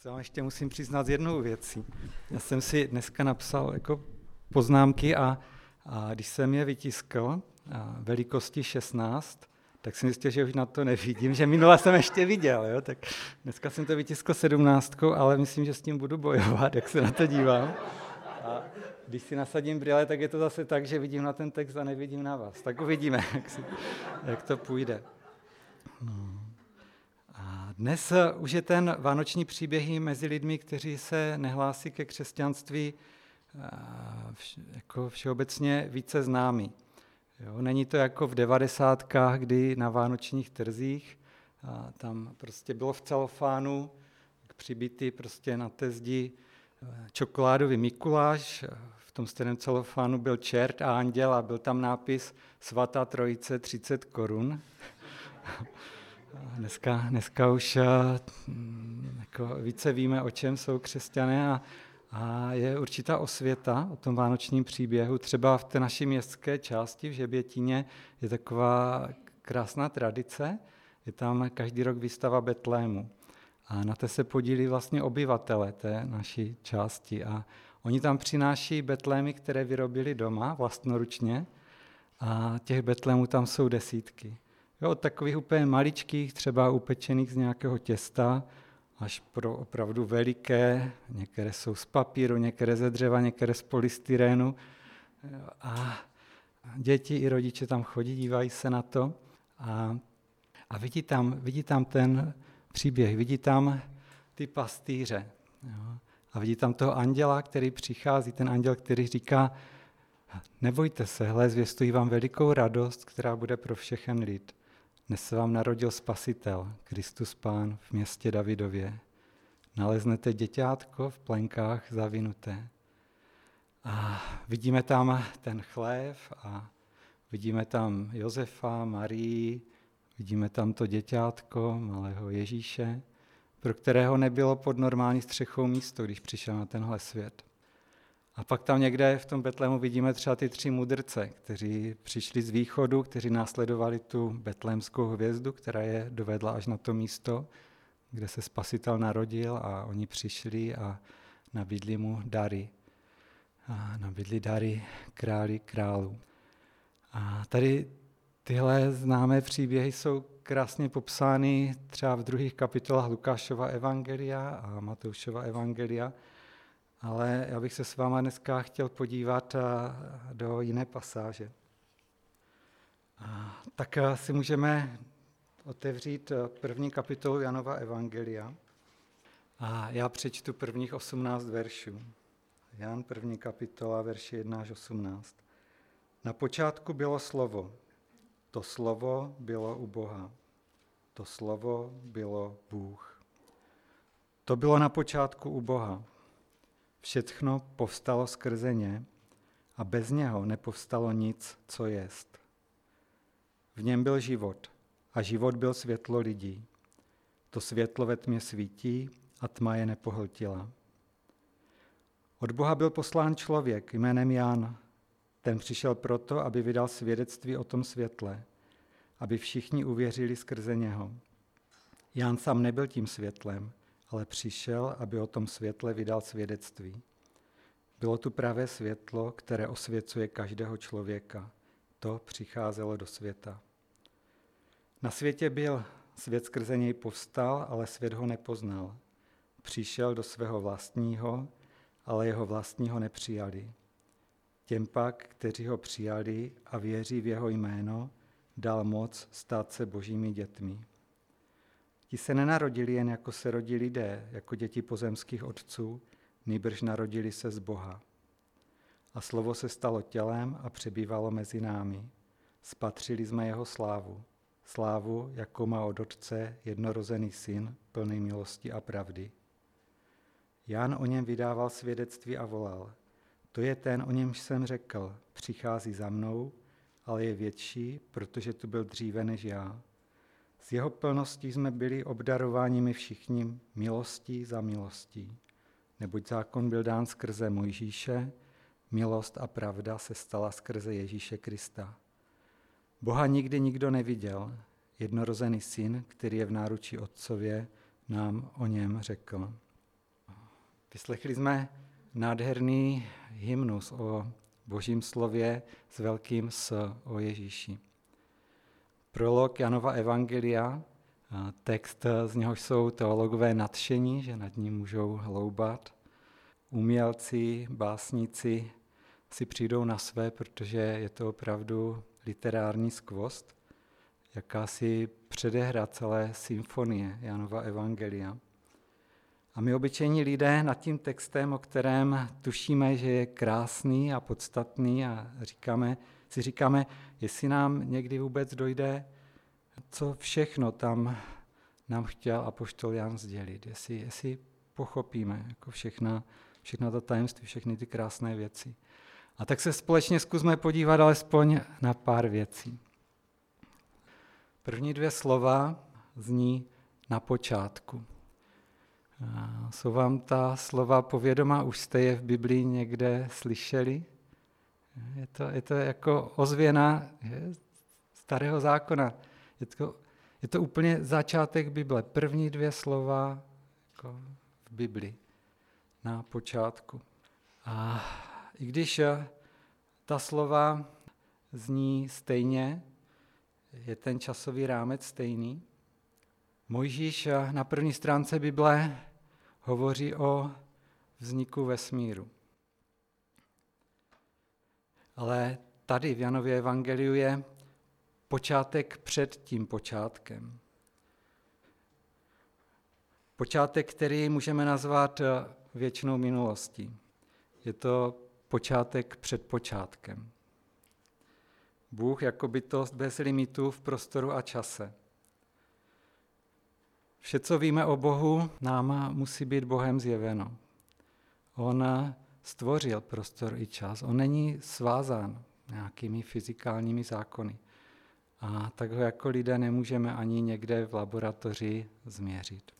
se vám ještě musím přiznat jednou věcí. Já jsem si dneska napsal jako poznámky a když jsem je vytiskl velikosti 16, tak jsem zjistil, že už na to nevidím, že minule jsem ještě viděl, jo? Tak dneska jsem to vytiskl 17, ale myslím, že s tím budu bojovat, jak se na to dívám. A když si nasadím brýle, tak je to zase tak, že vidím na ten text a nevidím na vás. Tak uvidíme, jak to půjde. A dnes už je ten vánoční příběh mezi lidmi, kteří se nehlásí ke křesťanství, jako všeobecně více známý. Jo, není to jako v 90, kdy na vánočních trzích tam prostě bylo v celofánu přibity prostě na té zdi čokoládový Mikuláš, v tom stejném celofánu byl čert a anděl a byl tam nápis Svatá Trojice 30 korun. Dneska už jako více víme, o čem jsou křesťané a je určitá osvěta o tom vánočním příběhu. Třeba v té naší městské části v Žebětíně je taková krásná tradice, je tam každý rok výstava Betlému. A na té se podílí vlastně obyvatele té naší části. A oni tam přináší betlémy, které vyrobili doma vlastnoručně. A těch betlémů tam jsou desítky. Jo, od takových úplně maličkých, třeba upečených z nějakého těsta, až pro opravdu veliké, některé jsou z papíru, některé ze dřeva, některé z polystyrenu. A děti i rodiče tam chodí, dívají se na to a vidí tam ten příběh, vidí tam ty pastýře, jo, a vidí tam toho anděla, který přichází, ten anděl, který říká, nebojte se, hle, zvěstují vám velikou radost, která bude pro všechen lid. Dnes se vám narodil Spasitel, Kristus Pán v městě Davidově. Naleznete děťátko v plenkách zavinuté. A vidíme tam ten chlév a vidíme tam Josefa, Marii, vidíme tam to děťátko, malého Ježíše, pro kterého nebylo pod normální střechou místo, když přišel na tenhle svět. A pak tam někde v tom Betlému vidíme třeba ty 3 mudrce, kteří přišli z východu, kteří následovali tu betlémskou hvězdu, která je dovedla až na to místo, kde se Spasitel narodil, a oni přišli a nabídli mu dary. A nabídli dary králi králů. A tady tyhle známé příběhy jsou krásně popsány třeba v druhých kapitolách Lukášova Evangelia a Matoušova Evangelia, ale já bych se s váma dneska chtěl podívat do jiné pasáže. Tak si můžeme otevřít první kapitolu Janova Evangelia a já přečtu prvních 18 veršů. Jan, první kapitola, verši 1 až 18. Na počátku bylo slovo. To slovo bylo u Boha. To slovo bylo Bůh. To bylo na počátku u Boha. Všechno povstalo skrze ně a bez něho nepovstalo nic, co jest. V něm byl život a život byl světlo lidí. To světlo ve tmě svítí a tma je nepohltila. Od Boha byl poslán člověk jménem Jan. Ten přišel proto, aby vydal svědectví o tom světle, aby všichni uvěřili skrze něho. Jan sám nebyl tím světlem, ale přišel, aby o tom světle vydal svědectví. Bylo tu pravé světlo, které osvěcuje každého člověka. To přicházelo do světa. Na světě byl, svět skrze něj povstal, ale svět ho nepoznal. Přišel do svého vlastního, ale jeho vlastního nepřijali. Těm pak, kteří ho přijali a věří v jeho jméno, dal moc stát se božími dětmi. Ti se nenarodili jen jako se rodí lidé, jako děti pozemských otců, nýbrž narodili se z Boha. A slovo se stalo tělem a přebývalo mezi námi. Spatřili jsme jeho slávu. Slávu, jakou má od otce jednorozený syn, plný milosti a pravdy. Jan o něm vydával svědectví a volal. To je ten, o němž jsem řekl, přichází za mnou, ale je větší, protože tu byl dříve než já. Z jeho plností jsme byli obdarováni my všichni milostí za milostí. Neboť zákon byl dán skrze Mojžíše, milost a pravda se stala skrze Ježíše Krista. Boha nikdy nikdo neviděl, jednorozený syn, který je v náručí otcově, nám o něm řekl. Vyslechli jsme nádherný hymnus o Božím slově s velkým S o Ježíši. Prolog Janova evangelia, text, z něhož jsou teologové nadšení, že nad ním můžou hloubat. Umělci, básníci si přijdou na své, protože je to opravdu literární skvost, jakási předehra celé symfonie Janova evangelia. A my obyčejní lidé nad tím textem, o kterém tušíme, že je krásný a podstatný a říkáme, jestli nám někdy vůbec dojde, co všechno tam nám chtěl apoštol Jan sdělit, jestli pochopíme jako všechna ta tajemství, všechny ty krásné věci. A tak se společně zkusme podívat alespoň na pár věcí. První dvě slova zní na počátku. Jsou vám ta slova povědomá, už jste je v Biblii někde slyšeli? Je to jako ozvěna starého zákona. Je to úplně začátek Bible. První dvě slova jako v Biblii na počátku. A i když ta slova zní stejně, je ten časový rámec stejný. Mojžíš na první stránce Bible hovoří o vzniku vesmíru. Ale tady v Janově evangeliu je počátek před tím počátkem. Počátek, který můžeme nazvat věčnou minulostí. Je to počátek před počátkem. Bůh jako bytost bez limitů v prostoru a čase. Vše, co víme o Bohu, nám musí být Bohem zjeveno. On stvořil prostor i čas. On není svázán nějakými fyzikálními zákony. A tak ho jako lidé nemůžeme ani někde v laboratoři změřit.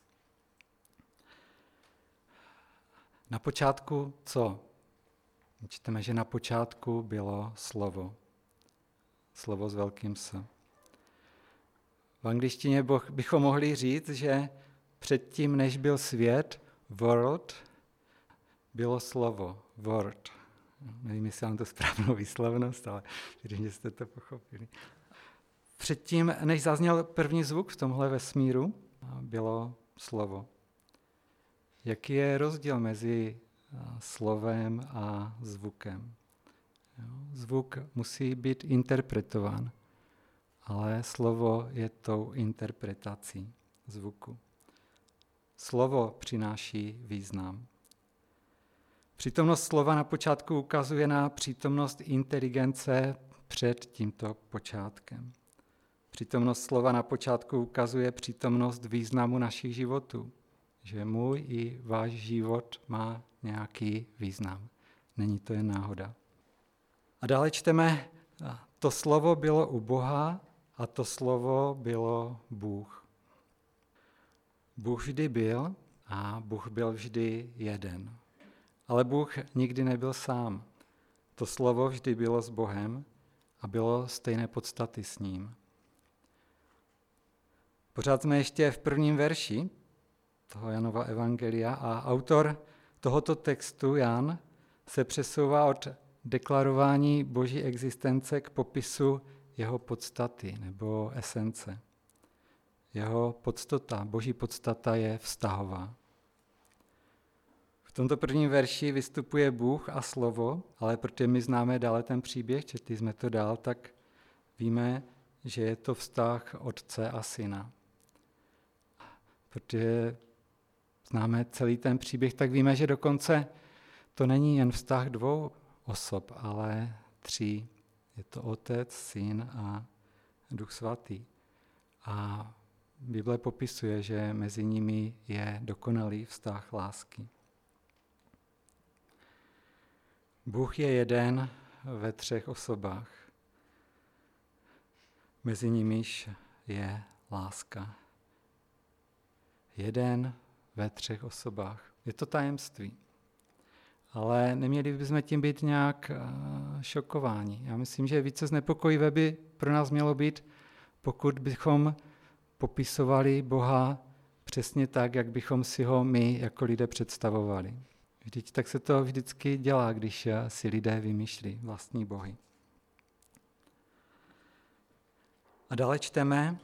Na počátku co? My čteme, že na počátku bylo slovo. Slovo s velkým S. V angličtině bychom mohli říct, že předtím, než byl svět, world, bylo slovo, word. Nevím, jestli mám to správnou výslovnost, ale věřím, že jste to pochopili. Předtím, než zazněl první zvuk v tomhle vesmíru, bylo slovo. Jaký je rozdíl mezi slovem a zvukem? Zvuk musí být interpretován, ale slovo je tou interpretací zvuku. Slovo přináší význam. Přítomnost slova na počátku ukazuje na přítomnost inteligence před tímto počátkem. Přítomnost slova na počátku ukazuje přítomnost významu našich životů. Že můj i váš život má nějaký význam. Není to jen náhoda. A dále čteme, to slovo bylo u Boha a to slovo bylo Bůh. Bůh vždy byl a Bůh byl vždy jeden. Ale Bůh nikdy nebyl sám. To slovo vždy bylo s Bohem a bylo stejné podstaty s ním. Pořád jsme ještě v prvním verši toho Janova evangelia a autor tohoto textu, Jan, se přesouvá od deklarování Boží existence k popisu jeho podstaty nebo esence. Jeho podstata, Boží podstata je vztahová. V tomto prvním verši vystupuje Bůh a slovo, ale protože my známe dále ten příběh, četli jsme to dál, tak víme, že je to vztah otce a syna. Protože známe celý ten příběh, tak víme, že dokonce to není jen vztah dvou osob, ale tří. Je to Otec, Syn a Duch Svatý. A Bible popisuje, že mezi nimi je dokonalý vztah lásky. Bůh je jeden ve třech osobách. Mezi nimiž je láska. Jeden ve třech osobách. Je to tajemství. Ale neměli bychom tím být nějak šokováni. Já myslím, že více znepokojivé by pro nás mělo být, pokud bychom popisovali Boha přesně tak, jak bychom si ho my jako lidé představovali. Vždyť tak se to vždycky dělá, když si lidé vymýšlí vlastní bohy. A dále čteme,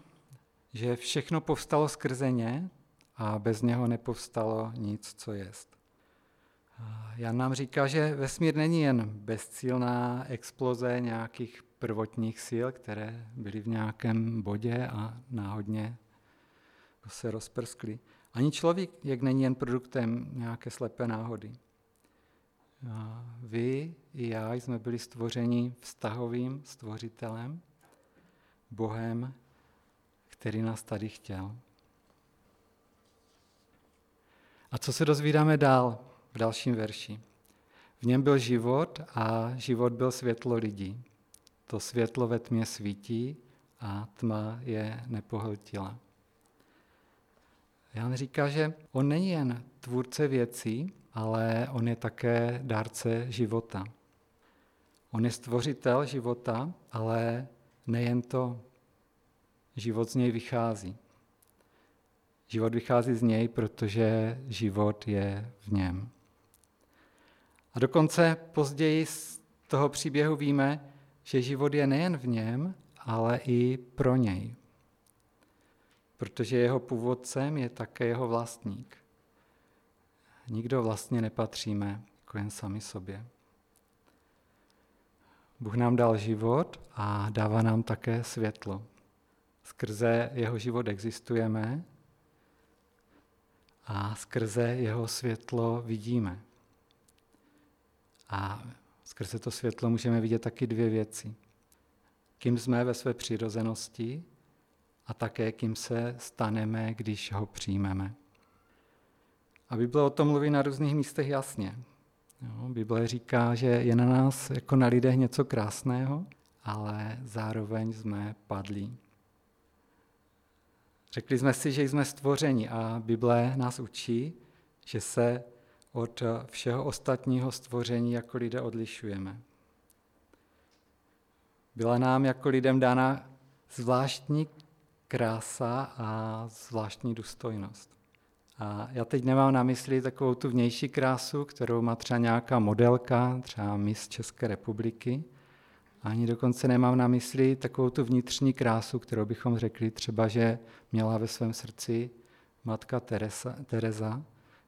že všechno povstalo skrze ně a bez něho nepovstalo nic, co jest. Jan nám říká, že vesmír není jen bezcílná exploze nějakých prvotních sil, které byly v nějakém bodě a náhodně se rozprskly. Ani člověk, jak není jen produktem nějaké slepé náhody. Vy i já jsme byli stvořeni vztahovým stvořitelem, Bohem, který nás tady chtěl. A co se dozvídáme dál v dalším verši? V něm byl život a život byl světlo lidí. To světlo ve tmě svítí a tma je nepohltila. Jan říká, že on není jen tvůrce věcí, ale on je také dárce života. On je stvořitel života, ale nejen to, život z něj vychází. Život vychází z něj, protože život je v něm. A dokonce později z toho příběhu víme, že život je nejen v něm, ale i pro něj. Protože jeho původcem je také jeho vlastník. Nikdo vlastně nepatříme, jako jen sami sobě. Bůh nám dal život a dává nám také světlo. Skrze jeho život existujeme a skrze jeho světlo vidíme. A skrze to světlo můžeme vidět taky dvě věci. Kým jsme ve své přirozenosti a také kým se staneme, když ho přijmeme. A Bible o tom mluví na různých místech jasně. Jo, Bible říká, že je na nás jako na lidech něco krásného, ale zároveň jsme padlí. Řekli jsme si, že jsme stvořeni a Bible nás učí, že se od všeho ostatního stvoření jako lidé odlišujeme. Byla nám jako lidem dána zvláštní krása a zvláštní důstojnost. A já teď nemám na mysli takovou tu vnější krásu, kterou má třeba nějaká modelka, třeba Miss České republiky. Ani dokonce nemám na mysli takovou tu vnitřní krásu, kterou bychom řekli třeba, že měla ve svém srdci matka Teresa.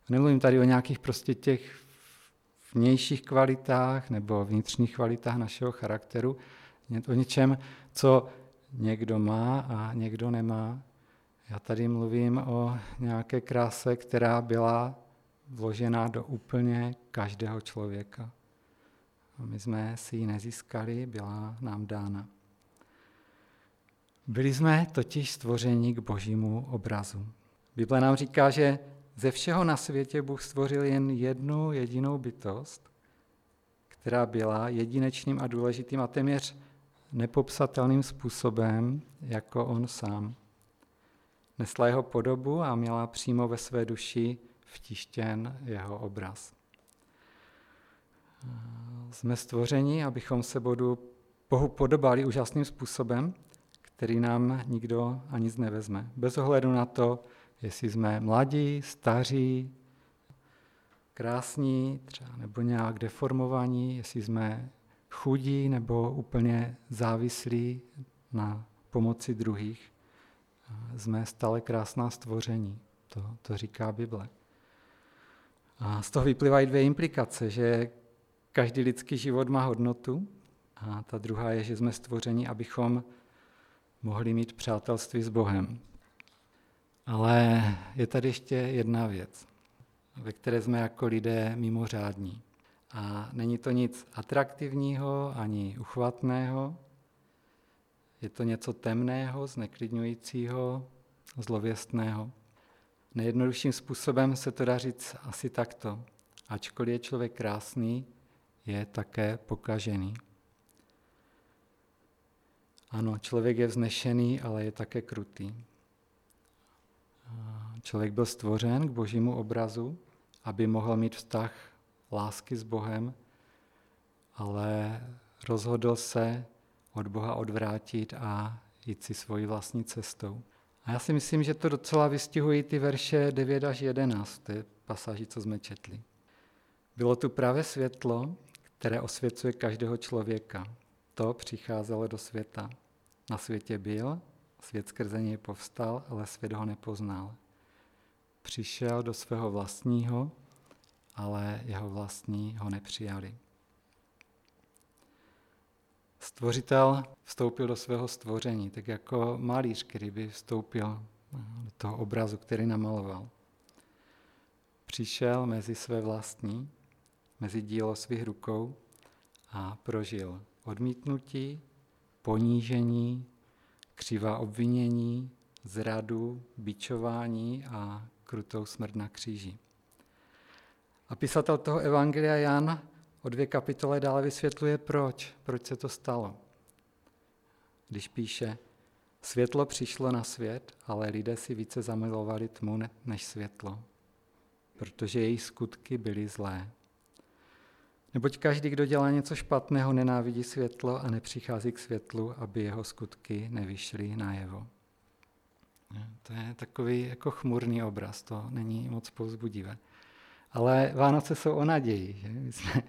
Nemluvím tady o nějakých prostě těch vnějších kvalitách nebo vnitřních kvalitách našeho charakteru, o něčem, co někdo má a někdo nemá. Já tady mluvím o nějaké kráse, která byla vložena do úplně každého člověka. A my jsme si ji nezískali, byla nám dána. Byli jsme totiž stvořeni k božímu obrazu. Bible nám říká, že ze všeho na světě Bůh stvořil jen jednu jedinou bytost, která byla jedinečným a důležitým a téměř nepopsatelným způsobem, jako on sám. Nesla jeho podobu a měla přímo ve své duši vtištěn jeho obraz. Jsme stvořeni, abychom se Bohu podobali úžasným způsobem, který nám nikdo ani nic nevezme. Bez ohledu na to, jestli jsme mladí, staří, krásní, třeba nebo nějak deformovaní, jestli jsme chudí nebo úplně závislí na pomoci druhých. Jsme stále krásná stvoření, to říká Bible. A z toho vyplývají dvě implikace, že každý lidský život má hodnotu a ta druhá je, že jsme stvořeni, abychom mohli mít přátelství s Bohem. Ale je tady ještě jedna věc, ve které jsme jako lidé mimořádní. A není to nic atraktivního ani uchvatného, je to něco temného, zneklidňujícího, zlověstného. Nejjednodušším způsobem se to dá říct asi takto. Ačkoliv je člověk krásný, je také pokažený. Ano, člověk je vznešený, ale je také krutý. Člověk byl stvořen k božímu obrazu, aby mohl mít vztah lásky s Bohem, ale rozhodl se od Boha odvrátit a jít si svojí vlastní cestou. A já si myslím, že to docela vystihují ty verše 9 až 11, ty pasáži, co jsme četli. Bylo tu pravé světlo, které osvěcuje každého člověka. To přicházelo do světa. Na světě byl, svět skrze něj povstal, ale svět ho nepoznal. Přišel do svého vlastního, ale jeho vlastní ho nepřijali. Stvořitel vstoupil do svého stvoření, tak jako malíř, který by vstoupil do toho obrazu, který namaloval. Přišel mezi své vlastní, mezi dílo svých rukou a prožil odmítnutí, ponížení, křivá obvinění, zradu, bičování a krutou smrt na kříži. A pisatel toho Evangelia Jan o 2 kapitole dále vysvětluje, proč se to stalo. Když píše, světlo přišlo na svět, ale lidé si více zamilovali tmu než světlo, protože jejich skutky byly zlé. Neboť každý, kdo dělá něco špatného, nenávidí světlo a nepřichází k světlu, aby jeho skutky nevyšly najevo. To je takový jako chmurný obraz, to není moc povzbudivé. Ale Vánoce jsou o naději, že? My jsme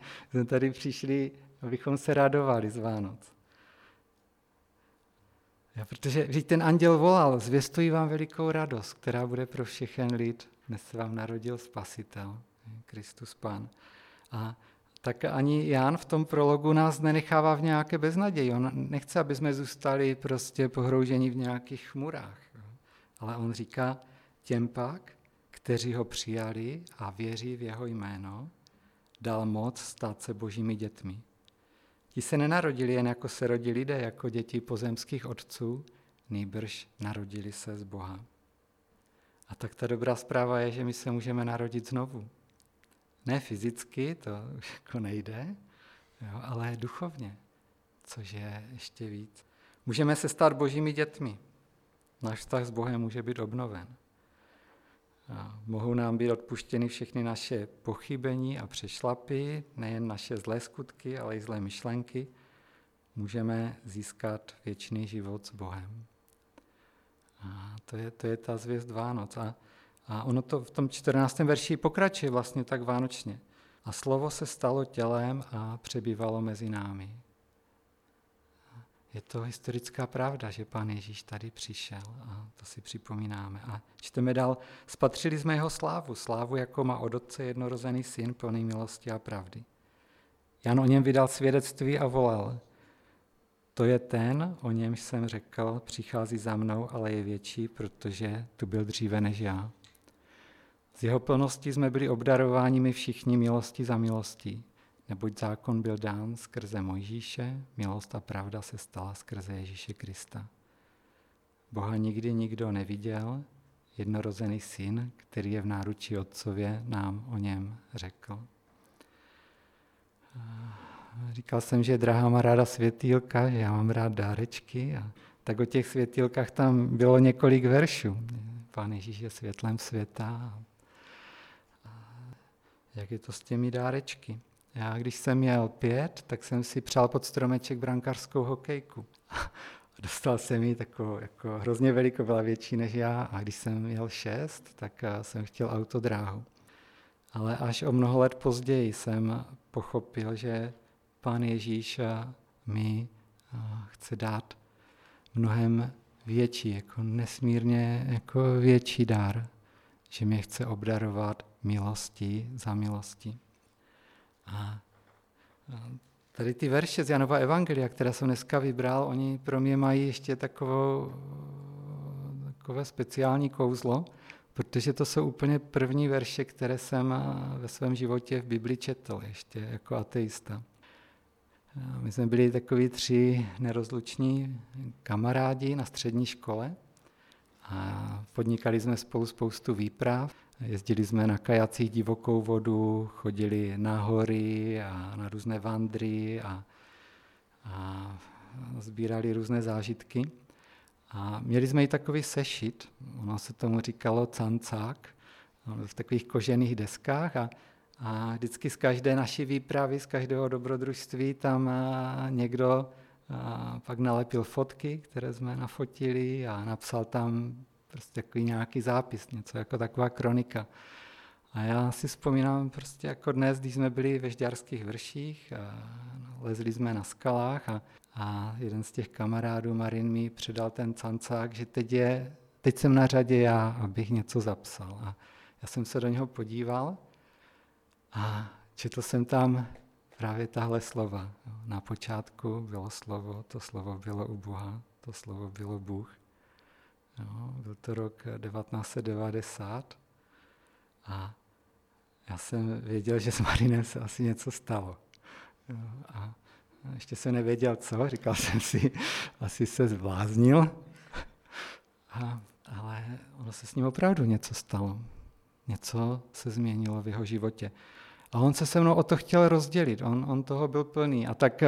tady přišli, abychom se radovali z Vánoc. Protože ten anděl volal, zvěstuji vám velikou radost, která bude pro všechen lid. Dnes se vám narodil Spasitel, Kristus Pán. A tak ani Jan v tom prologu nás nenechává v nějaké beznaději. On nechce, aby jsme zůstali prostě pohrouženi v nějakých chmurách. Ale on říká, těm pak, kteří ho přijali a věří v jeho jméno, dal moc stát se božími dětmi. Ti se nenarodili jen jako se rodili lidé, jako děti pozemských otců, nýbrž narodili se z Boha. A tak ta dobrá zpráva je, že my se můžeme narodit znovu. Ne fyzicky, to už jako nejde, jo, ale duchovně, což je ještě víc. Můžeme se stát božími dětmi. Náš vztah s Bohem může být obnoven. A mohou nám být odpuštěny všechny naše pochybení a přešlapy, nejen naše zlé skutky, ale i zlé myšlenky. Můžeme získat věčný život s Bohem. A to je ta zvěst Vánoc. A ono to v tom 14. verši pokračuje vlastně tak vánočně. A slovo se stalo tělem a přebývalo mezi námi. Je to historická pravda, že Pán Ježíš tady přišel a to si připomínáme. A čteme dál, spatřili jsme jeho slávu, slávu, jako má od otce jednorozený syn, plný milosti a pravdy. Jan o něm vydal svědectví a volal, to je ten, o němž jsem řekl, přichází za mnou, ale je větší, protože tu byl dříve než já. Z jeho plnosti jsme byli obdarováni my všichni milosti za milostí. Neboť zákon byl dán skrze Mojžíše, milost a pravda se stala skrze Ježíše Krista. Boha nikdy nikdo neviděl, jednorozený syn, který je v náručí otcově, nám o něm řekl. Říkal jsem, že drahá má ráda světýlka, že já mám rád dárečky. A tak o těch světýlkách tam bylo několik veršů. Pán Ježíš je světlem světa. A jak je to s těmi dárečky? Já, když jsem měl 5, tak jsem si přál pod stromeček brankářskou hokejku. Dostal jsem ji takovou, jako hrozně velikou, byla větší než já. A když jsem měl 6, tak jsem chtěl autodráhu. Ale až o mnoho let později jsem pochopil, že Pán Ježíš mi chce dát mnohem větší, jako nesmírně jako větší dar, že mě chce obdarovat milostí za milostí. A tady ty verše z Janova Evangelia, které jsem dneska vybral, oni pro mě mají ještě takové speciální kouzlo, protože to jsou úplně první verše, které jsem ve svém životě v Bibli četl, ještě jako ateista. My jsme byli takoví 3 nerozluční kamarádi na střední škole a podnikali jsme spolu spoustu výprav. Jezdili jsme na kajacích divokou vodu, chodili na hory a na různé vandry a sbírali různé zážitky. A měli jsme i takový sešit, ono se tomu říkalo cancák, v takových kožených deskách a vždycky z každé naší výpravy, z každého dobrodružství tam někdo pak nalepil fotky, které jsme nafotili a napsal tam prostě takový nějaký zápis, něco jako taková kronika. A já si vzpomínám prostě jako dnes, když jsme byli ve Žďárských vrších, lezli jsme na skalách a jeden z těch kamarádů, Marin, mi předal ten cancák, že teď jsem na řadě já, abych něco zapsal. A já jsem se do něho podíval a četl jsem tam právě tahle slova. Na počátku bylo slovo, to slovo bylo u Boha, to slovo bylo Bůh. No, byl to rok 1990 a já jsem věděl, že s Marinem se asi něco stalo. A ještě jsem nevěděl co, říkal jsem si, asi se zbláznil, ale ono se s ním opravdu něco stalo. Něco se změnilo v jeho životě. A on se se mnou o to chtěl rozdělit, on toho byl plný. A tak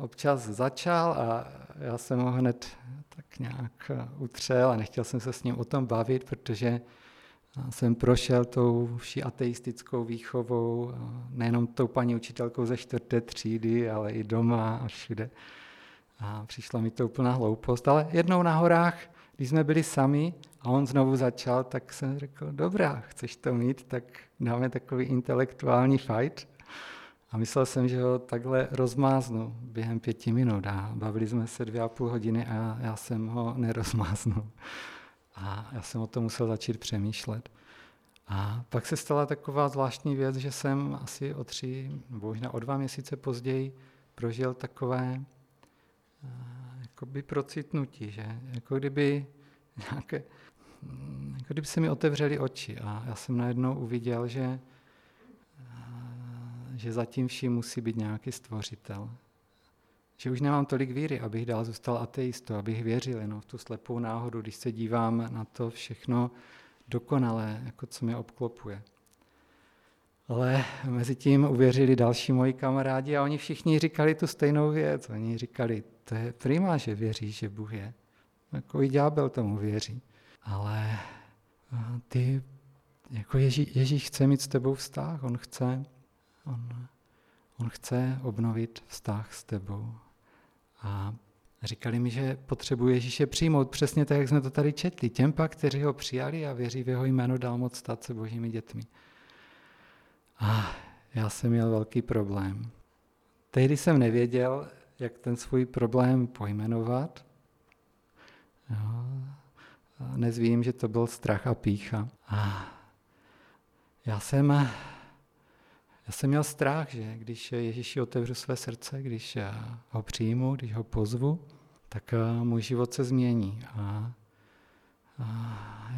občas začal a já jsem ho hned tak nějak utřel a nechtěl jsem se s ním o tom bavit, protože jsem prošel tou vší ateistickou výchovou, nejenom tou paní učitelkou ze 4. třídy, ale i doma a všude. A přišla mi to úplná hloupost, ale jednou na horách, když jsme byli sami a on znovu začal, tak jsem řekl, dobrá, chceš to mít, tak dáme takový intelektuální fight. A myslel jsem, že ho takhle rozmáznu během 5 minut. A bavili jsme se 2,5 hodiny a já jsem ho nerozmáznul. A já jsem o tom musel začít přemýšlet. A pak se stala taková zvláštní věc, že jsem asi o 3 nebo možná o 2 měsíce později prožil takové jakoby procitnutí, že jako kdyby se mi otevřely oči a já jsem najednou uviděl, že zatím vším musí být nějaký stvořitel. Že už nemám tolik víry, abych dál zůstal ateistou, abych věřil jenom v tu slepou náhodu, když se dívám na to všechno dokonalé, jako co mě obklopuje. Ale mezi tím uvěřili další moji kamarádi a oni všichni říkali tu stejnou věc. Oni říkali, to je prima, že věříš, že Bůh je. Jako i ďábel tomu věří. Ale ty, jako Ježíš chce mít s tebou vztah, on chce obnovit vztah s tebou. A říkali mi, že potřebuje Ježíše přijmout, přesně tak, jak jsme to tady četli. Těm pak, kteří ho přijali a věří v jeho jméno, dal moc stát se božími dětmi. A já jsem měl velký problém. Tehdy jsem nevěděl, jak ten svůj problém pojmenovat. Dnes vím, že to byl strach a pýcha. A já jsem měl strach, že když Ježíši otevřu své srdce, když ho přijmu, když ho pozvu, tak můj život se změní. A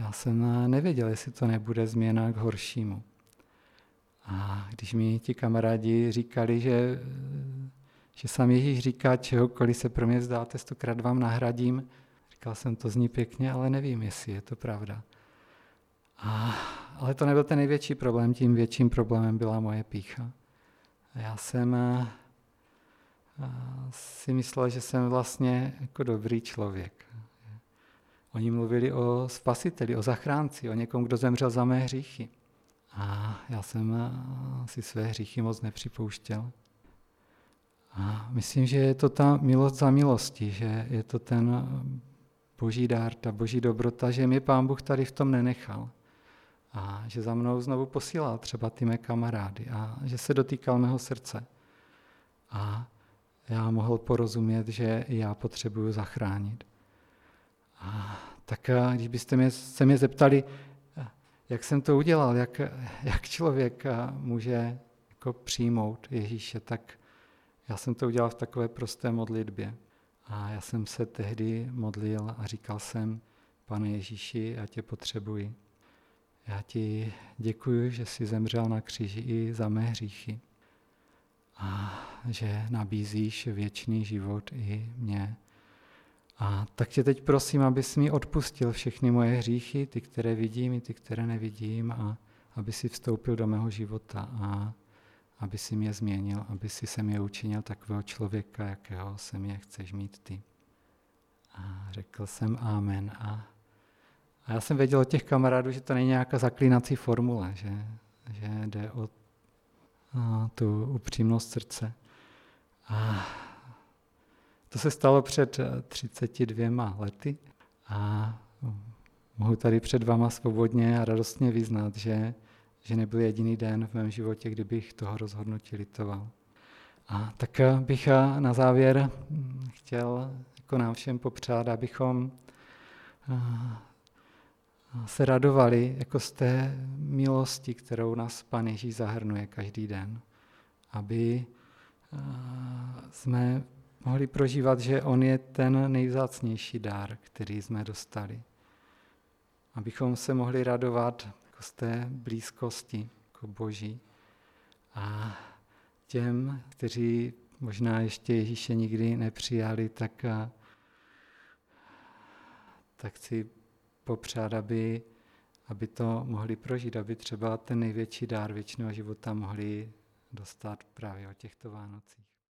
já jsem nevěděl, jestli to nebude změna k horšímu. A když mi ti kamarádi říkali, že sám Ježíš říká, čehokoliv se pro mě vzdáte, 100krát vám nahradím, říkal jsem, to zní pěkně, ale nevím, jestli je to pravda. Ale to nebyl ten největší problém, tím větším problémem byla moje pýcha. Já jsem si myslel, že jsem vlastně jako dobrý člověk. Oni mluvili o spasiteli, o zachránci, o někom, kdo zemřel za mé hříchy. A já jsem si své hříchy moc nepřipouštěl. A myslím, že je to ta milost za milosti, že je to ten boží dár, ta boží dobrota, že mě Pán Bůh tady v tom nenechal. A že za mnou znovu posílal třeba ty mé kamarády a že se dotýkal mého srdce. A já mohl porozumět, že já potřebuju zachránit. A tak když byste se mě zeptali, jak jsem to udělal, jak člověk může jako přijmout Ježíše, tak já jsem to udělal v takové prosté modlitbě. A já jsem se tehdy modlil a říkal jsem, Pane Ježíši, já tě potřebuji. Já ti děkuji, že jsi zemřel na kříži i za mé hříchy a že nabízíš věčný život i mně. A tak tě teď prosím, abys mi odpustil všechny moje hříchy, ty, které vidím i ty, které nevidím, a aby si vstoupil do mého života a aby si mě změnil, aby si se mě učinil takového člověka, jakého se mě chceš mít ty. A řekl jsem amen. A já jsem věděl od těch kamarádů, že to není nějaká zaklínací formule, že jde o tu upřímnost srdce. A to se stalo před 32 lety a mohu tady před váma svobodně a radostně vyznat, že nebyl jediný den v mém životě, kdy bych toho rozhodnutí litoval. A tak bych na závěr chtěl jako nám všem popřát, abychom se radovali jako z té milosti, kterou nás Pán Ježíš zahrnuje každý den. Aby jsme mohli prožívat, že on je ten nejvzácnější dár, který jsme dostali. Abychom se mohli radovat jako z té blízkosti jako Boží. A těm, kteří možná ještě Ježíše nikdy nepřijali, tak chci popřát, aby to mohli prožít, aby třeba ten největší dár věčného života mohli dostat právě o těchto Vánocích.